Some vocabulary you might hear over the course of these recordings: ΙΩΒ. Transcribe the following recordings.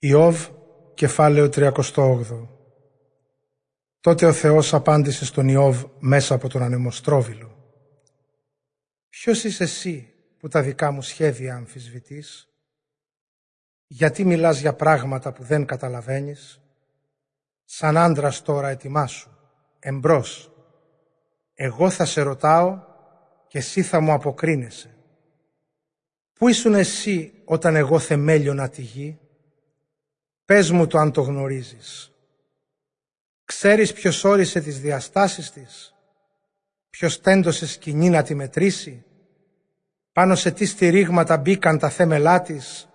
ΙΩΒ, κεφάλαιο 38. Τότε ο Θεός απάντησε στον Ιώβ μέσα από τον ανεμοστρόβιλο. «Ποιος είσαι εσύ που τα δικά μου σχέδια αμφισβητείς? Γιατί μιλάς για πράγματα που δεν καταλαβαίνεις? Σαν άντρας τώρα ετοιμάσου, εμπρός. Εγώ θα σε ρωτάω και εσύ θα μου αποκρίνεσαι. Πού ήσουν εσύ όταν εγώ θεμέλιωνα τη γη? Πες μου το αν το γνωρίζεις. Ξέρεις ποιος όρισε τις διαστάσεις της? Ποιος τέντωσε σκηνή να τη μετρήσει? Πάνω σε τι στηρίγματα μπήκαν τα θέμελά της?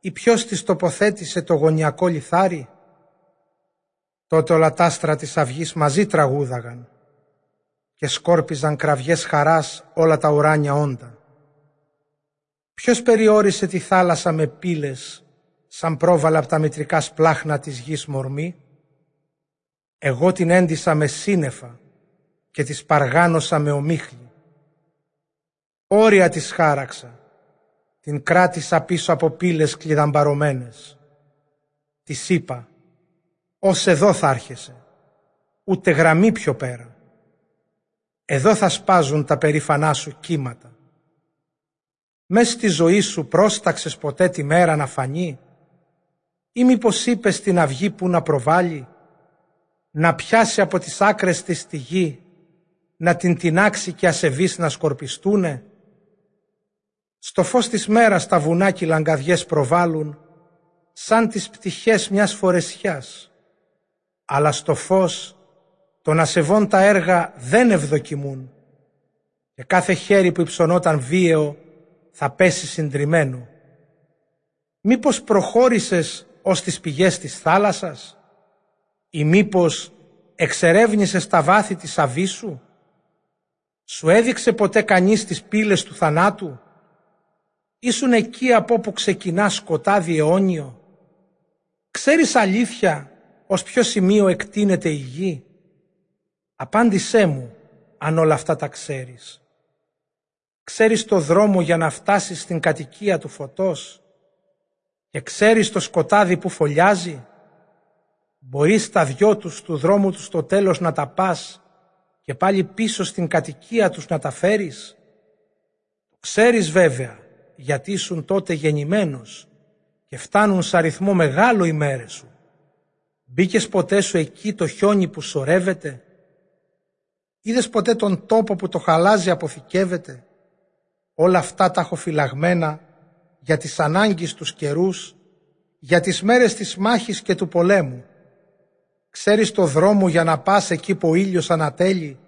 Ή ποιος της τοποθέτησε το γωνιακό λιθάρι? Τότε όλα τα άστρα της αυγής μαζί τραγούδαγαν και σκόρπιζαν κραυγές χαράς όλα τα ουράνια όντα. Ποιος περιόρισε τη θάλασσα με πύλες σαν πρόβαλα από τα μητρικά σπλάχνα της γης μορμή? Εγώ την έντυσα με σύννεφα και τη σπαργάνωσα με ομίχλη. Όρια της χάραξα, την κράτησα πίσω από πύλες κλειδαμπαρωμένες. Της είπα, ως εδώ θα άρχεσαι, ούτε γραμμή πιο πέρα. Εδώ θα σπάζουν τα περήφανά σου κύματα. Μες στη ζωή σου πρόσταξες ποτέ τη μέρα να φανεί? Ή μήπως είπες στην αυγή που να προβάλλει, να πιάσει από τις άκρες της τη γη, να την τινάξει και ασεβείς να σκορπιστούνε? Στο φως της μέρας τα βουνά κι οι λαγκαδιές προβάλλουν, σαν τις πτυχές μιας φορεσιάς. Αλλά στο φως των ασεβών τα έργα δεν ευδοκιμούν, και κάθε χέρι που υψωνόταν βίαιο θα πέσει συντριμμένο. Μήπως προχώρησες ως τις πηγές της θάλασσας? Ή μήπως εξερεύνησες τα βάθη της αβύσου? Σου έδειξε ποτέ κανείς τις πύλες του θανάτου? Ήσουν εκεί από όπου ξεκινά σκοτάδι αιώνιο. Ξέρεις αλήθεια ως ποιο σημείο εκτείνεται η γη? Απάντησέ μου αν όλα αυτά τα ξέρεις. Ξέρεις το δρόμο για να φτάσεις στην κατοικία του φωτός? Και ξέρεις το σκοτάδι που φωλιάζει? Μπορείς τα δυο τους του δρόμου τους στο τέλος να τα πας και πάλι πίσω στην κατοικία τους να τα φέρεις? Ξέρεις βέβαια, γιατί ήσουν τότε γεννημένος και φτάνουν σ' αριθμό μεγάλο οι μέρες σου. Μπήκες ποτέ σου εκεί το χιόνι που σορεύεται? Είδες ποτέ τον τόπο που το χαλάζι αποθηκεύεται? Όλα αυτά τα έχω φυλαγμένα για τις ανάγκες τους καιρούς, για τις μέρες της μάχης και του πολέμου. Ξέρεις το δρόμο για να πας εκεί που ο ήλιος ανατέλει,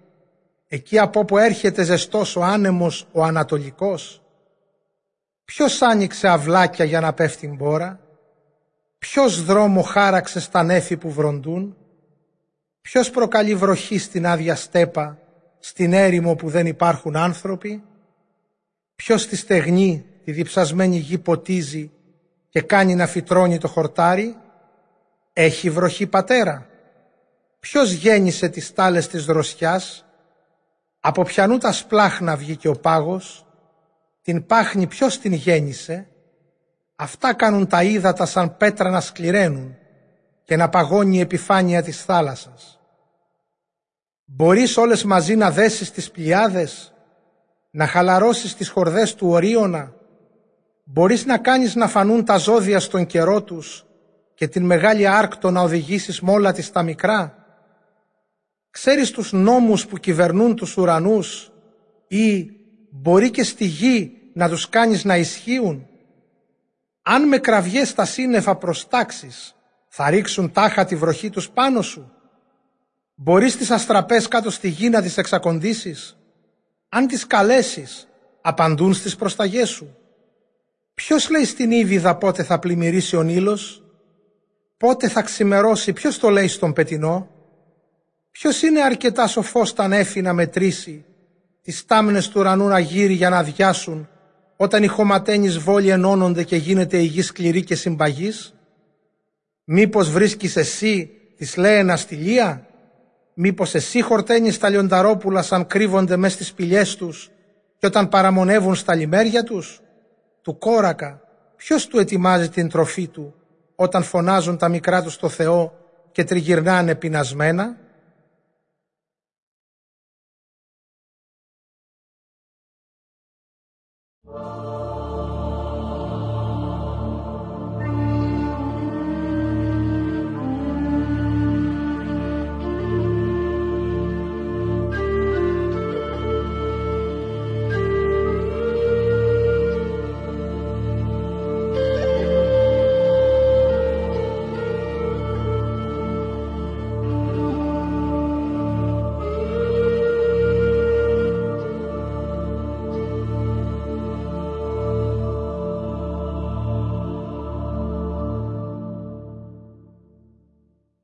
εκεί από όπου έρχεται ζεστός ο άνεμος ο ανατολικός? Ποιος άνοιξε αυλάκια για να πέφτει μπόρα? Ποιος δρόμο χάραξε στα νέφη που βροντούν? Ποιος προκαλεί βροχή στην άδεια στέπα, στην έρημο που δεν υπάρχουν άνθρωποι? Ποιος τη στεγνή, τη διψασμένη γη ποτίζει και κάνει να φυτρώνει το χορτάρι? Έχει βροχή πατέρα? Ποιος γέννησε τις στάλες της δροσιάς? Από ποιανού τα σπλάχνα βγήκε ο πάγος? Την πάχνη ποιος την γέννησε? Αυτά κάνουν τα ύδατα σαν πέτρα να σκληραίνουν και να παγώνει η επιφάνεια της θάλασσας. Μπορείς όλες μαζί να δέσεις τις πλιάδες, να χαλαρώσεις τις χορδές του Ορίωνα? Μπορείς να κάνεις να φανούν τα ζώδια στον καιρό τους και την μεγάλη Άρκτο να οδηγήσεις μόλα της τα μικρά? Ξέρεις τους νόμους που κυβερνούν τους ουρανούς? Ή μπορεί και στη γη να τους κάνεις να ισχύουν? Αν με κραυγές τα σύννεφα προστάξεις, θα ρίξουν τάχα τη βροχή τους πάνω σου? Μπορείς τις αστραπές κάτω στη γη να τις εξακοντήσεις? Αν τις καλέσεις, απαντούν στις προσταγές σου. Ποιος λέει στην Ήβιδα πότε θα πλημμυρίσει ο Νείλος? Πότε θα ξημερώσει, ποιος το λέει στον πετεινό? Ποιος είναι αρκετά σοφός τα νέφη να μετρήσει, τις τάμνες του ουρανού να γύρει για να αδειάσουν, όταν οι χωματένεις βόλοι ενώνονται και γίνεται η γη σκληρή και συμπαγής? Μήπως βρίσκεις εσύ τις λέαινα στηλεία? Μήπως εσύ χορταίνεις τα λιονταρόπουλα σαν κρύβονται μες στις σπηλιές τους και όταν παραμονεύουν στα λιμέρια τους? Του κόρακα ποιος του ετοιμάζει την τροφή του όταν φωνάζουν τα μικρά τους στο Θεό και τριγυρνάνε πεινασμένα.